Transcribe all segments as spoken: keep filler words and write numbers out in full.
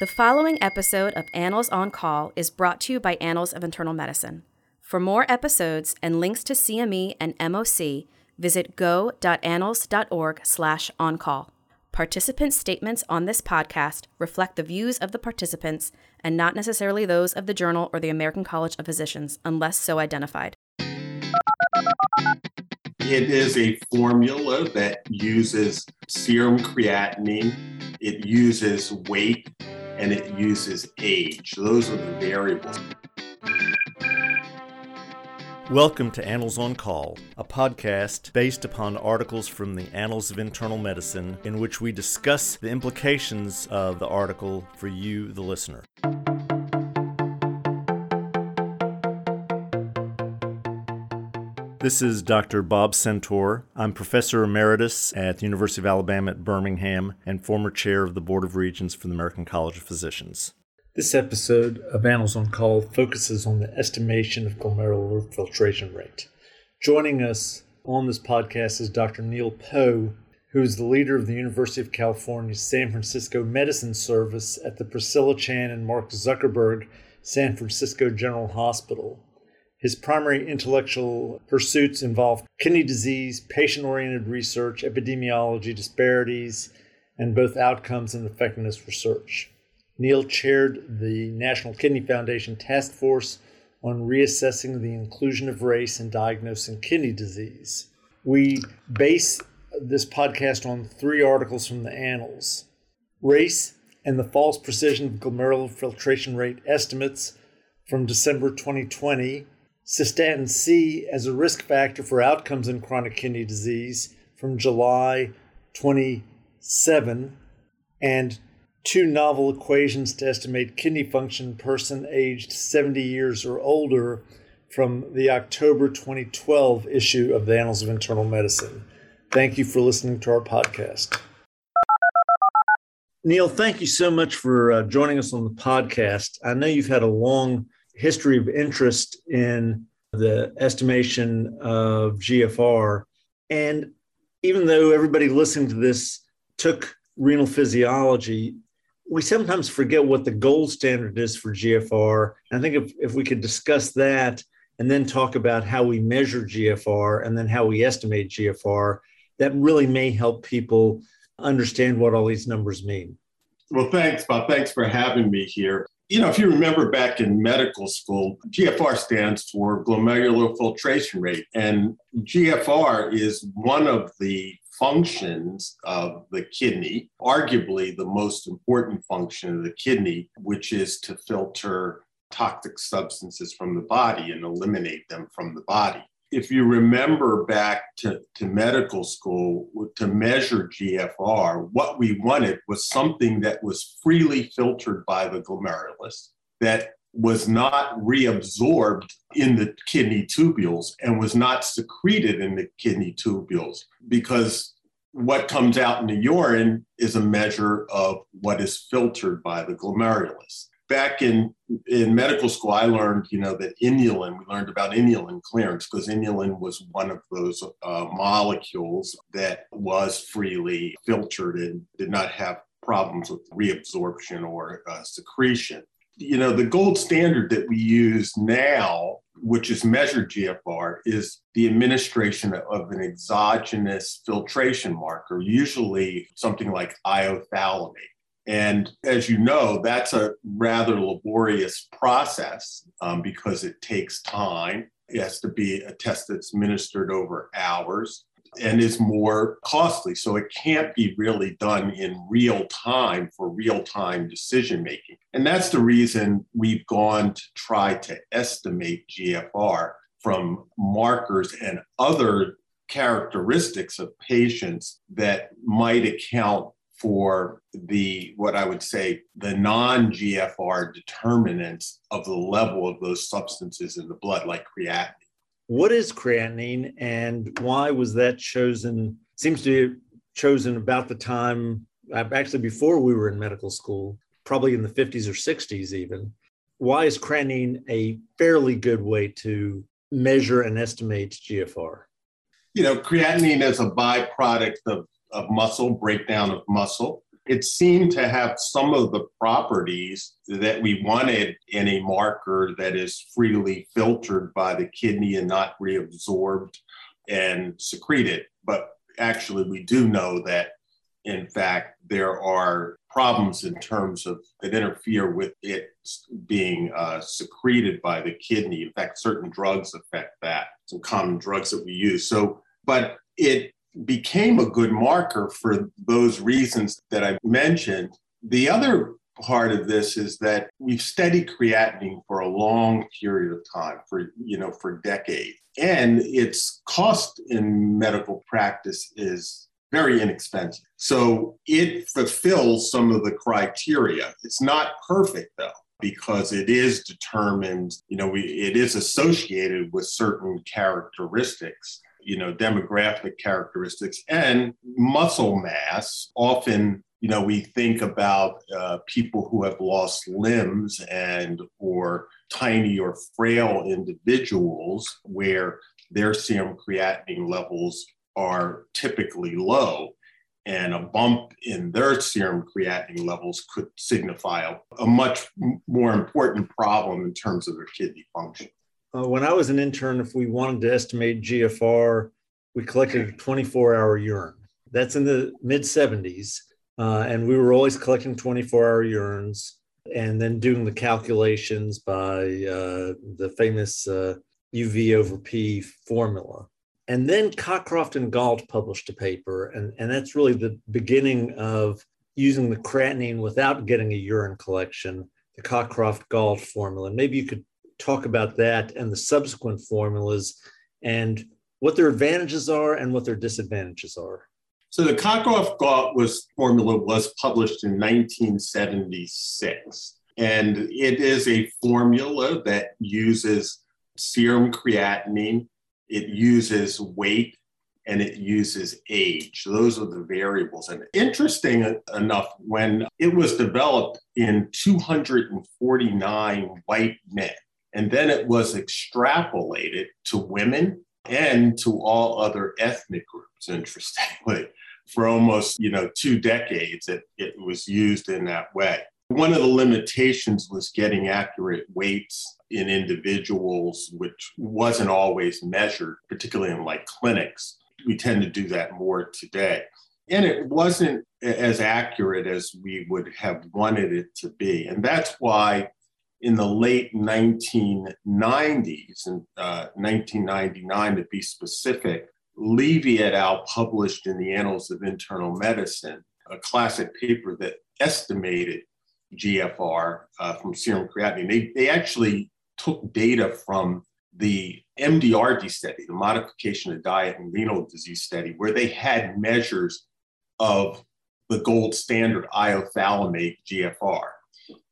The following episode of Annals on Call is brought to you by Annals of Internal Medicine. For more episodes and links to C M E and M O C, visit go dot annals dot org slash on call. Participant statements on this podcast reflect the views of the participants and not necessarily those of the journal or the American College of Physicians, unless so identified. It is a formula that uses serum creatinine, it uses weight, and it uses age. Those are the variables. Welcome to Annals on Call, a podcast based upon articles from the Annals of Internal Medicine, in which we discuss the implications of the article for you, the listener. This is Doctor Bob Centor. I'm Professor Emeritus at the University of Alabama at Birmingham and former Chair of the Board of Regents for the American College of Physicians. This episode of Annals on Call focuses on the estimation of glomerular filtration rate. Joining us on this podcast is Doctor Neil Poe, who is the leader of the University of California San Francisco Medicine Service at the Priscilla Chan and Mark Zuckerberg San Francisco General Hospital. His primary intellectual pursuits involve kidney disease, patient-oriented research, epidemiology, disparities, and both outcomes and effectiveness research. Neil chaired the National Kidney Foundation Task Force on reassessing the inclusion of race in diagnosing kidney disease. We base this podcast on three articles from the Annals: Race and the False Precision of Glomerular Filtration Rate Estimates from December twenty twenty, Cystatin C as a Risk Factor for Outcomes in Chronic Kidney Disease from July twenty-seven, and two novel equations to estimate kidney function person aged seventy years or older from the October twenty twelve issue of the Annals of Internal Medicine. Thank you for listening to our podcast. Neil, thank you so much for uh, joining us on the podcast. I know you've had a long history of interest in the estimation of G F R, and even though everybody listening to this took renal physiology, we sometimes forget what the gold standard is for G F R. And I think if, if we could discuss that and then talk about how we measure G F R and then how we estimate G F R, that really may help people understand what all these numbers mean. Well, thanks, Bob. Thanks for having me here. You know, if you remember back in medical school, G F R stands for glomerular filtration rate. And G F R is one of the functions of the kidney, arguably the most important function of the kidney, which is to filter toxic substances from the body and eliminate them from the body. If you remember back to, to medical school, to measure G F R, what we wanted was something that was freely filtered by the glomerulus, that was not reabsorbed in the kidney tubules and was not secreted in the kidney tubules, because what comes out in the urine is a measure of what is filtered by the glomerulus. Back in, in medical school, I learned, you know, that inulin, we learned about inulin clearance, because inulin was one of those uh, molecules that was freely filtered and did not have problems with reabsorption or uh, secretion. You know, the gold standard that we use now, which is measured G F R, is the administration of an exogenous filtration marker, usually something like iothalamate. And as you know, that's a rather laborious process um, because it takes time. It has to be a test that's administered over hours and is more costly. So it can't be really done in real time for real-time decision-making. And that's the reason we've gone to try to estimate G F R from markers and other characteristics of patients that might account for the, what I would say, the non-G F R determinants of the level of those substances in the blood, like creatinine. What is creatinine, and why was that chosen? Seems to be chosen about the time, actually before we were in medical school, probably in the fifties or sixties even. Why is creatinine a fairly good way to measure and estimate G F R? You know, creatinine is a byproduct of, of muscle, breakdown of muscle. it seemed to have some of the properties that we wanted in a marker that is freely filtered by the kidney and not reabsorbed and secreted. But actually, we do know that, in fact, there are problems in terms of that interfere with it being uh, secreted by the kidney. In fact, certain drugs affect that, some common drugs that we use. So, but it became a good marker for those reasons that I mentioned. The other part of this is that we've studied creatinine for a long period of time, for, you know, for decades. And its cost in medical practice is very inexpensive. So it fulfills some of the criteria. It's not perfect, though, because it is determined, you know, we, it is associated with certain characteristics, you know, demographic characteristics and muscle mass. Often, you know, we think about uh, people who have lost limbs and or tiny or frail individuals where their serum creatinine levels are typically low, and a bump in their serum creatinine levels could signify a, a much more important problem in terms of their kidney function. Uh, when I was an intern, if we wanted to estimate G F R, we collected twenty-four hour urine. That's in the mid seventies. Uh, and we were always collecting twenty-four hour urines and then doing the calculations by uh, the famous uh, U V over P formula. And then Cockcroft and Gault published a paper, and, and that's really the beginning of using the creatinine without getting a urine collection, the Cockcroft-Gault formula. And maybe you could talk about that and the subsequent formulas and what their advantages are and what their disadvantages are. So the Cockcroft-Gault was formula was published in nineteen seventy-six, and it is a formula that uses serum creatinine, it uses weight, and it uses age. So those are the variables. And interesting enough, when it was developed in two hundred forty-nine white men, and then it was extrapolated to women and to all other ethnic groups, interestingly. For almost, you know, two decades, it, it was used in that way. One of the limitations was getting accurate weights in individuals, which wasn't always measured, particularly in like clinics. We tend to do that more today. And it wasn't as accurate as we would have wanted it to be. And that's why in the late nineteen nineties, and uh, nineteen ninety-nine to be specific, Levey et al. Published in the Annals of Internal Medicine a classic paper that estimated G F R uh, from serum creatinine. They, they actually took data from the M D R D study, the modification of diet and renal disease study, where they had measures of the gold standard iothalamate G F R.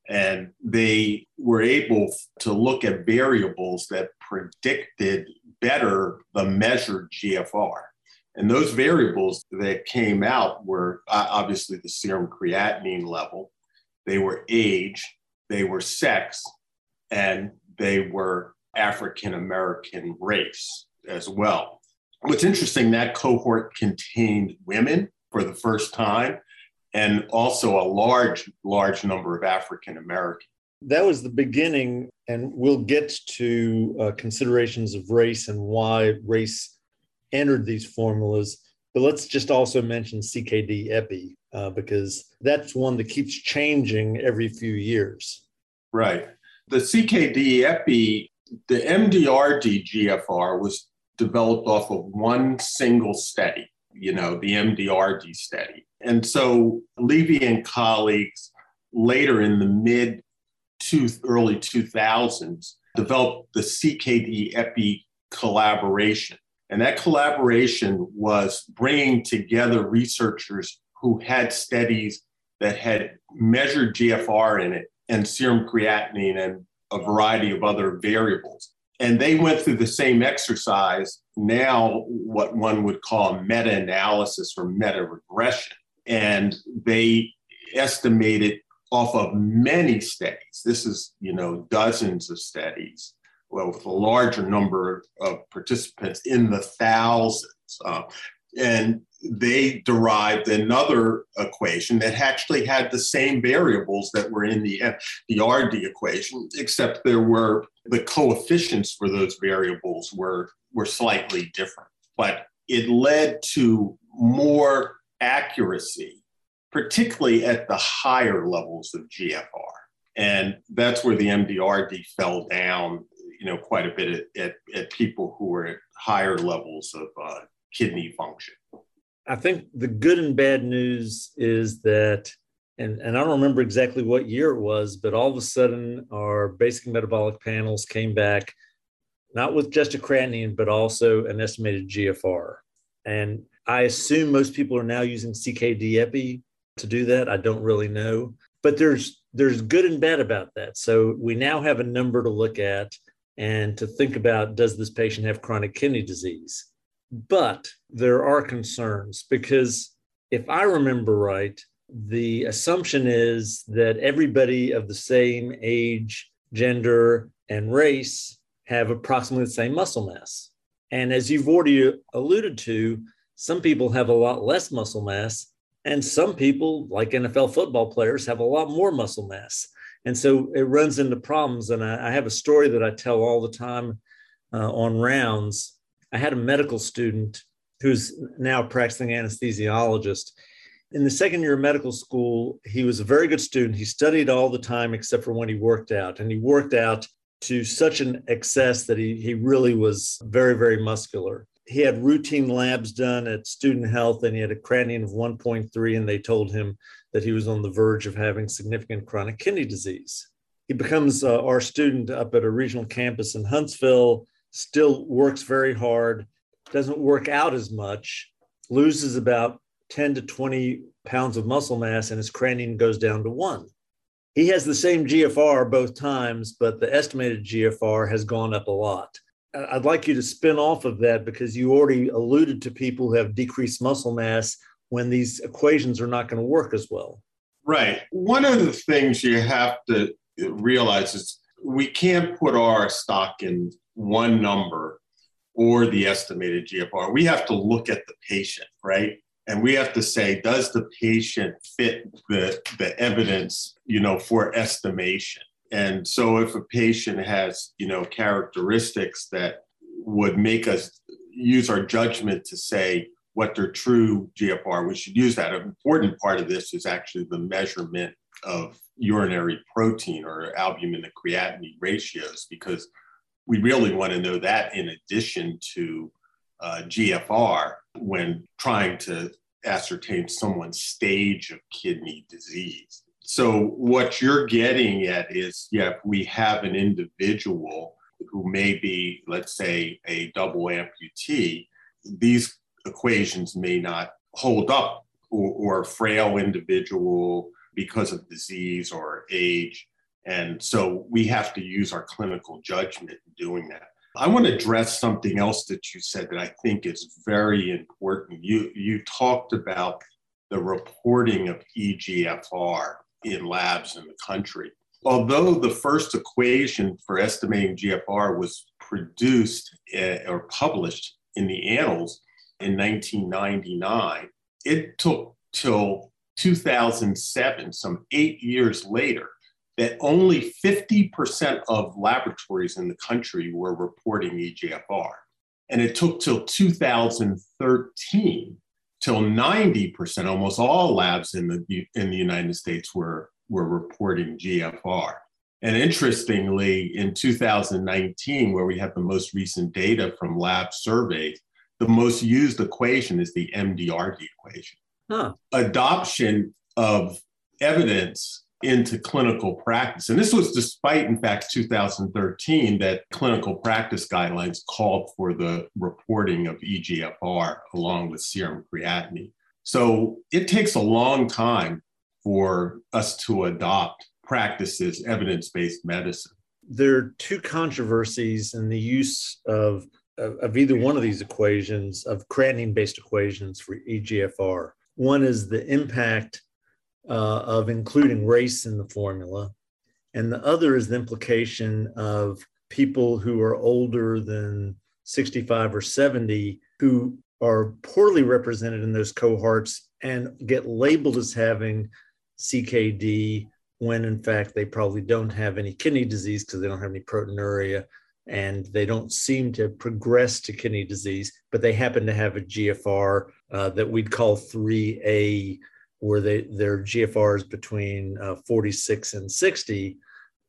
And they were able to look at variables that predicted better the measured G F R. And those variables that came out were obviously the serum creatinine level, they were age, they were sex, and they were African-American race as well. What's interesting, that cohort contained women for the first time, and also a large, large number of African Americans. That was the beginning, and we'll get to uh, considerations of race and why race entered these formulas. But let's just also mention C K D-E P I, uh, because that's one that keeps changing every few years. Right. The C K D-E P I, the M D R D G F R was developed off of one single study, you know, the M D R D study. And so Levey and colleagues later in the mid to early two thousands developed the C K D-E P I collaboration. And that collaboration was bringing together researchers who had studies that had measured G F R in it and serum creatinine and a variety of other variables. And they went through the same exercise, now what one would call meta-analysis or meta-regression. And they estimated off of many studies. This is, you know, dozens of studies, well, with a larger number of participants in the thousands. Uh, and they derived another equation that actually had the same variables that were in the M D R D equation, except there were the coefficients for those variables were, were slightly different. But it led to more accuracy, particularly at the higher levels of G F R. And that's where the M D R D fell down, you know, quite a bit at, at, at people who were at higher levels of uh, kidney function. I think the good and bad news is that, and, and I don't remember exactly what year it was, but all of a sudden our basic metabolic panels came back, not with just a creatinine, but also an estimated G F R. And I assume most people are now using C K D E P I to do that. I don't really know, but there's there's good and bad about that. So we now have a number to look at and to think about, does this patient have chronic kidney disease? But there are concerns because if I remember right, the assumption is that everybody of the same age, gender, and race have approximately the same muscle mass. And as you've already alluded to, some people have a lot less muscle mass, and some people, like N F L football players, have a lot more muscle mass. And so it runs into problems. And I, I have a story that I tell all the time uh, on rounds. I had a medical student who's now a practicing anesthesiologist. In the second year of medical school, he was a very good student. He studied all the time except for when he worked out. And he worked out to such an excess that he, he really was very, very muscular. He had routine labs done at Student Health, and he had a creatinine of one point three, and they told him that he was on the verge of having significant chronic kidney disease. He becomes uh, our student up at a regional campus in Huntsville, still works very hard, doesn't work out as much, loses about ten to twenty pounds of muscle mass, and his creatinine goes down to one. He has the same G F R both times, but the estimated G F R has gone up a lot. I'd like you to spin off of that because you already alluded to people who have decreased muscle mass when these equations are not going to work as well. Right. One of the things you have to realize is we can't put our stock in one number or the estimated G F R. We have to look at the patient, right? And we have to say, does the patient fit the, the evidence, you know, for estimation? And so if a patient has, you know, characteristics that would make us use our judgment to say what their true G F R, we should use that. An important part of this is actually the measurement of urinary protein or albumin to creatinine ratios, because we really want to know that in addition to uh, G F R when trying to ascertain someone's stage of kidney disease. So what you're getting at is, yeah, if we have an individual who may be, let's say, a double amputee, these equations may not hold up, or, or a frail individual because of disease or age. And so we have to use our clinical judgment in doing that. I want to address something else that you said that I think is very important. You, you talked about the reporting of E G F R in labs in the country. Although the first equation for estimating G F R was produced or published in the Annals in nineteen ninety-nine, it took till two thousand seven, some eight years later, that only fifty percent of laboratories in the country were reporting E G F R. And it took till two thousand thirteen till ninety percent, almost all labs in the in the United States were, were reporting G F R. And interestingly, in two thousand nineteen, where we have the most recent data from lab surveys, the most used equation is the M D R D equation. Huh. Adoption of evidence into clinical practice. And this was despite, in fact, two thousand thirteen, that clinical practice guidelines called for the reporting of E G F R along with serum creatinine. So it takes a long time for us to adopt practices, evidence-based medicine. There are two controversies in the use of, of, of either one of these equations, of creatinine-based equations for E G F R. One is the impact Uh, of including race in the formula. And the other is the implication of people who are older than sixty-five or seventy who are poorly represented in those cohorts and get labeled as having C K D when in fact they probably don't have any kidney disease because they don't have any proteinuria and they don't seem to progress to kidney disease, but they happen to have a G F R uh, that we'd call three A, where they, their G F R is between uh, forty-six and sixty.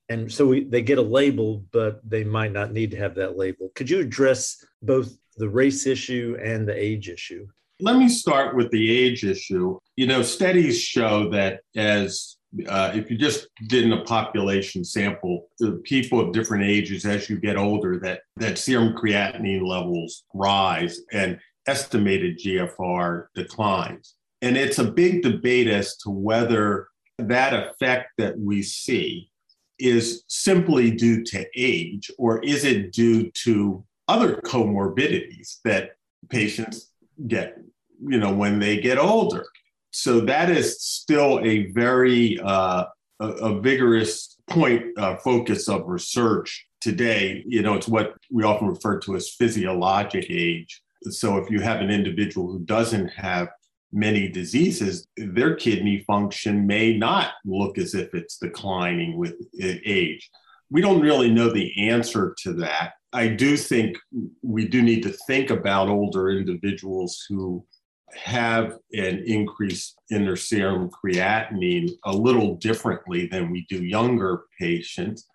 And so we, they get a label, but they might not need to have that label. Could you address both the race issue and the age issue? Let me start with the age issue. You know, studies show that as uh, if you just did a population sample, the people of different ages, as you get older, that, that serum creatinine levels rise and estimated G F R declines. And it's a big debate as to whether that effect that we see is simply due to age, or is it due to other comorbidities that patients get, you know, when they get older. So that is still a very uh, a, a vigorous point uh, focus of research today. You know, it's what we often refer to as physiologic age. So if you have an individual who doesn't have many diseases, their kidney function may not look as if it's declining with age. We don't really know the answer to that. I do think we do need to think about older individuals who have an increase in their serum creatinine a little differently than we do younger patients,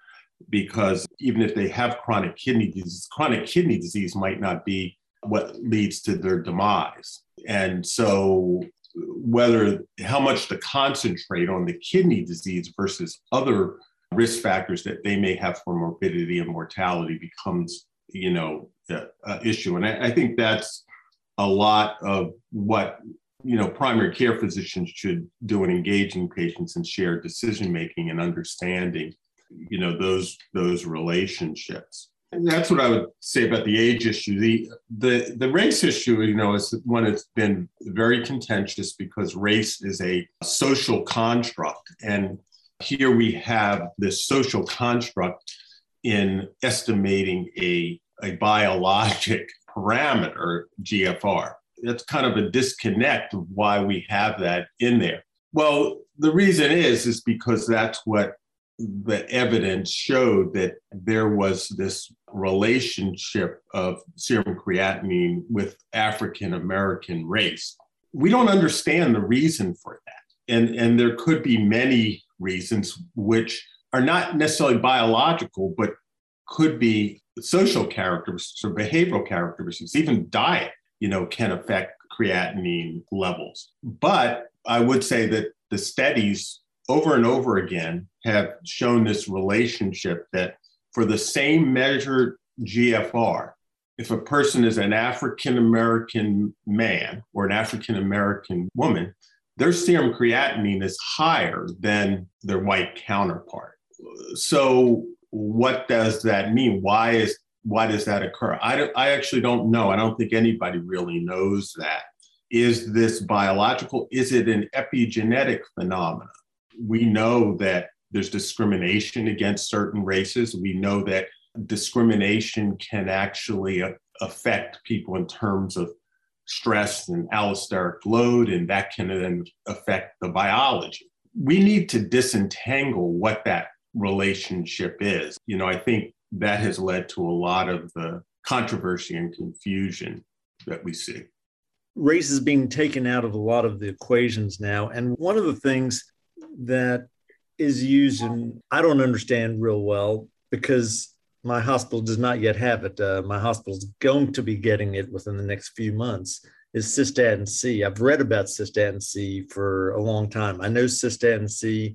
because even if they have chronic kidney disease, chronic kidney disease might not be what leads to their demise. And so whether how much to concentrate on the kidney disease versus other risk factors that they may have for morbidity and mortality becomes, you know, an issue. And I, I think that's a lot of what, you know, primary care physicians should do in engaging patients in shared decision-making and understanding, you know, those, those relationships. And that's what I would say about the age issue. The, the, the race issue, you know, is one that's been very contentious because race is a social construct. And here we have this social construct in estimating a, a biologic parameter, G F R. That's kind of a disconnect of why we have that in there. Well, the reason is, is because that's what the evidence showed, that there was this relationship of serum creatinine with African American race. We don't understand the reason for that. And, and there could be many reasons which are not necessarily biological, but could be social characteristics or behavioral characteristics. Even diet, you know, can affect creatinine levels. But I would say that the studies over and over again have shown this relationship that for the same measured G F R, if a person is an African-American man or an African-American woman, their serum creatinine is higher than their white counterpart. So what does that mean? Why is why does that occur? I, don't, I actually don't know. I don't think anybody really knows that. Is this biological? Is it an epigenetic phenomenon? We know that there's discrimination against certain races. We know that discrimination can actually affect people in terms of stress and allosteric load, and that can then affect the biology. We need to disentangle what that relationship is. You know, I think that has led to a lot of the controversy and confusion that we see. Race is being taken out of a lot of the equations now. And one of the things that is used, and I don't understand real well because my hospital does not yet have it. Uh, my hospital's going to be getting it within the next few months, is cystatin C. I've read about cystatin C for a long time. I know cystatin C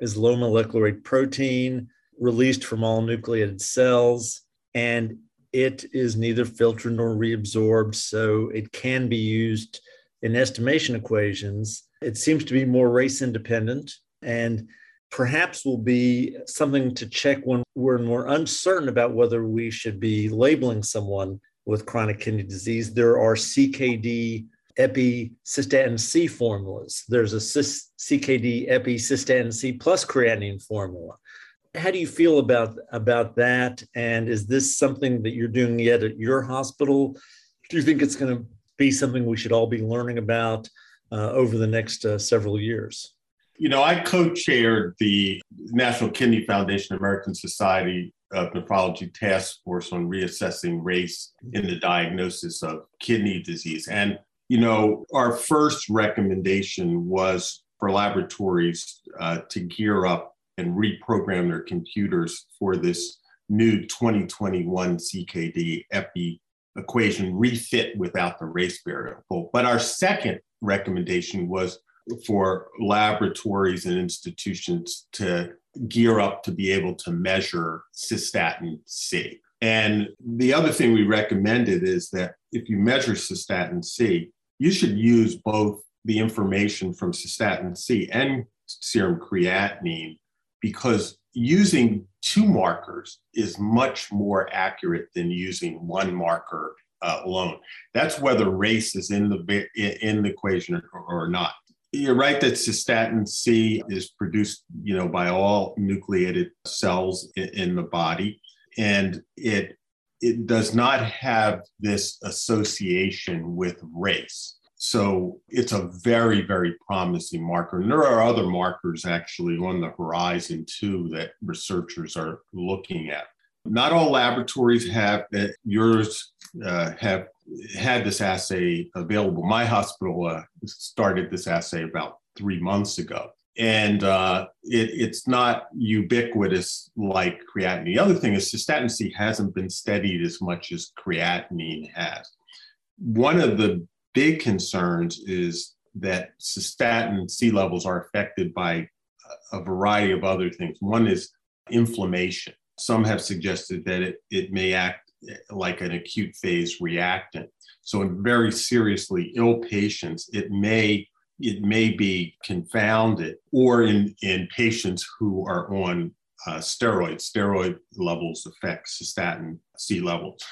is low molecular weight protein released from all nucleated cells, and it is neither filtered nor reabsorbed, so it can be used in estimation equations. It seems to be more race independent and perhaps will be something to check when we're more uncertain about whether we should be labeling someone with chronic kidney disease. There are C K D-E P I cystatin C formulas. There's a C K D-E P I cystatin C plus creatinine formula. How do you feel about, about that? And is this something that you're doing yet at your hospital? Do you think it's going to be something we should all be learning about uh, over the next uh, several years? You know, I co-chaired the National Kidney Foundation American Society of Nephrology Task Force on reassessing race in the diagnosis of kidney disease. And, you know, our first recommendation was for laboratories uh, to gear up and reprogram their computers for this new twenty twenty-one C K D E P I equation, refit without the race variable. But our second recommendation was for laboratories and institutions to gear up to be able to measure cystatin C. And the other thing we recommended is that if you measure cystatin C, you should use both the information from cystatin C and serum creatinine, because using two markers is much more accurate than using one marker uh, alone. That's whether race is in the, in the equation or, or not. You're right that cystatin C is produced, you know, by all nucleated cells in, in the body, and it it does not have this association with race. So it's a very, very promising marker. And there are other markers actually on the horizon too that researchers are looking at. Not all laboratories have that. Yours uh, have had this assay available. My hospital uh, started this assay about three months ago. And uh, it, it's not ubiquitous like creatinine. The other thing is cystatin C hasn't been studied as much as creatinine has. One of the big concerns is that cystatin C levels are affected by a variety of other things. One is inflammation. Some have suggested that it, it may act like an acute phase reactant. So in very seriously ill patients, it may it may be confounded, or in, in patients who are on uh, steroids. Steroid levels affect cystatin C levels.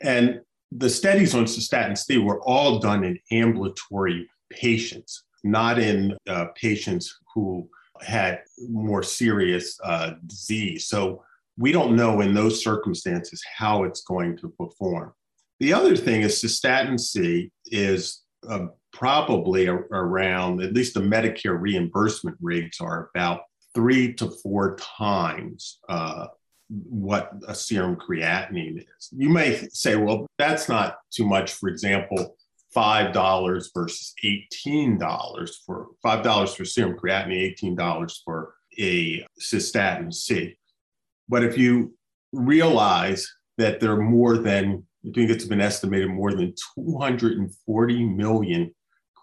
And the studies on cystatin C were all done in ambulatory patients, not in uh, patients who had more serious uh, disease. So we don't know in those circumstances how it's going to perform. The other thing is cystatin C is uh, probably a, around, at least the Medicare reimbursement rates are about three to four times uh, what a serum creatinine is. You may say, well, that's not too much. For example, five dollars versus eighteen dollars for, five dollars for serum creatinine, eighteen dollars for a cystatin C. But if you realize that there are more than, I think it's been estimated more than two hundred forty million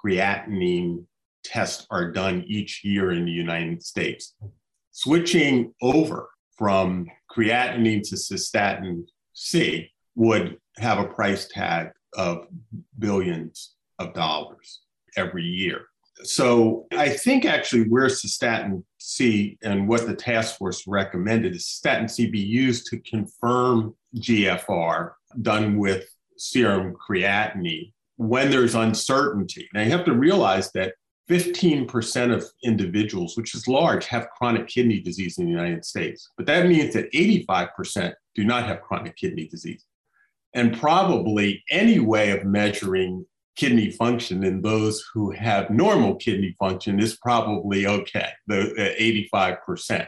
creatinine tests are done each year in the United States. Switching over from creatinine to cystatin C would have a price tag of billions of dollars every year. So I think actually where cystatin C and what the task force recommended is cystatin C be used to confirm G F R done with serum creatinine when there's uncertainty. Now you have to realize that fifteen percent of individuals, which is large, have chronic kidney disease in the United States. But that means that eighty-five percent do not have chronic kidney disease. And probably any way of measuring kidney function in those who have normal kidney function is probably okay, the eighty-five percent.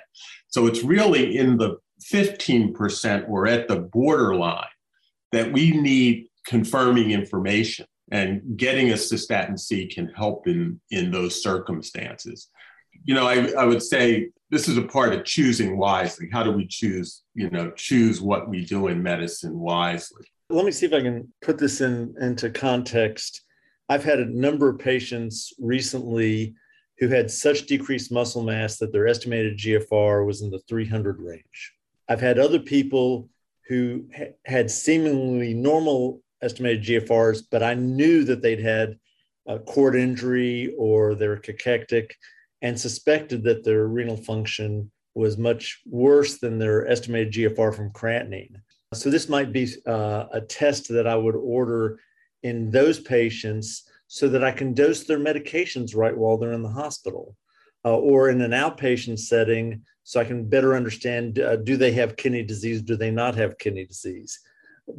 So it's really in the fifteen percent or at the borderline that we need confirming information, and getting a cystatin C can help in, in those circumstances. You know, I, I would say this is a part of choosing wisely. How do we choose, you know, choose what we do in medicine wisely? Let me see if I can put this in into context. I've had a number of patients recently who had such decreased muscle mass that their estimated G F R was in the three hundred range. I've had other people who ha- had seemingly normal estimated G F Rs, but I knew that they'd had a cord injury or they were cachectic and suspected that their renal function was much worse than their estimated G F R from creatinine. So this might be uh, a test that I would order in those patients so that I can dose their medications right while they're in the hospital, uh, or in an outpatient setting so I can better understand, uh, do they have kidney disease? Do they not have kidney disease?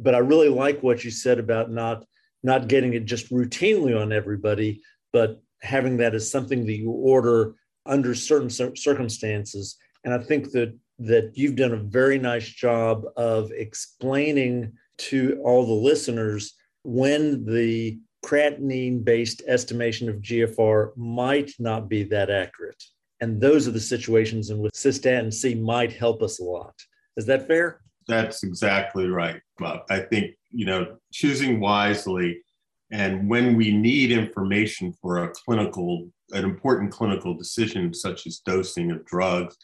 But I really like what you said about not not getting it just routinely on everybody, but having that as something that you order under certain circumstances. And I think that that you've done a very nice job of explaining to all the listeners when the creatinine-based estimation of G F R might not be that accurate. And those are the situations in which cystatin C might help us a lot. Is that fair? That's exactly right, Bob. I think, you know, choosing wisely and when we need information for a clinical, an important clinical decision, such as dosing of drugs,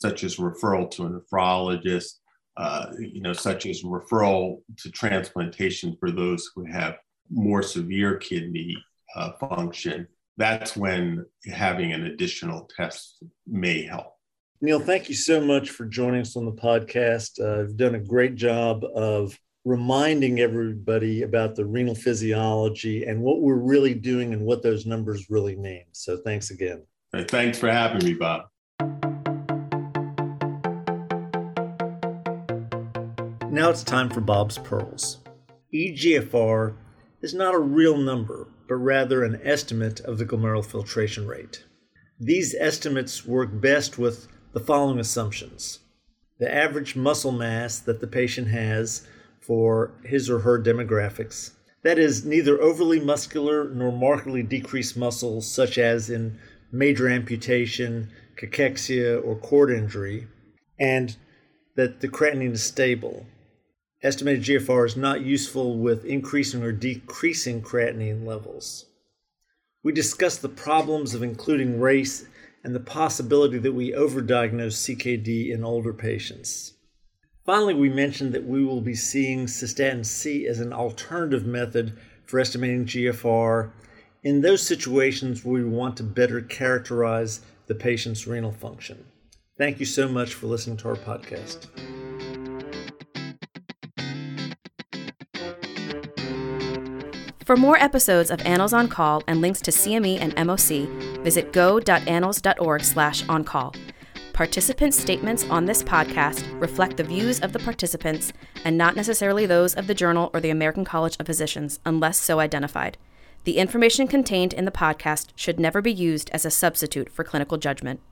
such as referral to a nephrologist, uh, you know, such as referral to transplantation for those who have more severe kidney uh, function, that's when having an additional test may help. Neil, thank you so much for joining us on the podcast. Uh, you've done a great job of reminding everybody about the renal physiology and what we're really doing and what those numbers really mean. So thanks again. Right, thanks for having me, Bob. Now it's time for Bob's Pearls. E G F R is not a real number, but rather an estimate of the glomerular filtration rate. These estimates work best with the following assumptions. The average muscle mass that the patient has for his or her demographics, that is, neither overly muscular nor markedly decreased muscle, such as in major amputation, cachexia, or cord injury, and that the creatinine is stable. Estimated G F R is not useful with increasing or decreasing creatinine levels. We discussed the problems of including race and the possibility that we overdiagnose C K D in older patients. Finally, we mentioned that we will be seeing cystatin C as an alternative method for estimating G F R in those situations where we want to better characterize the patient's renal function. Thank you so much for listening to our podcast. For more episodes of Annals On Call and links to C M E and M O C, visit go dot annals dot org slash on call. Participant statements on this podcast reflect the views of the participants and not necessarily those of the journal or the American College of Physicians, unless so identified. The information contained in the podcast should never be used as a substitute for clinical judgment.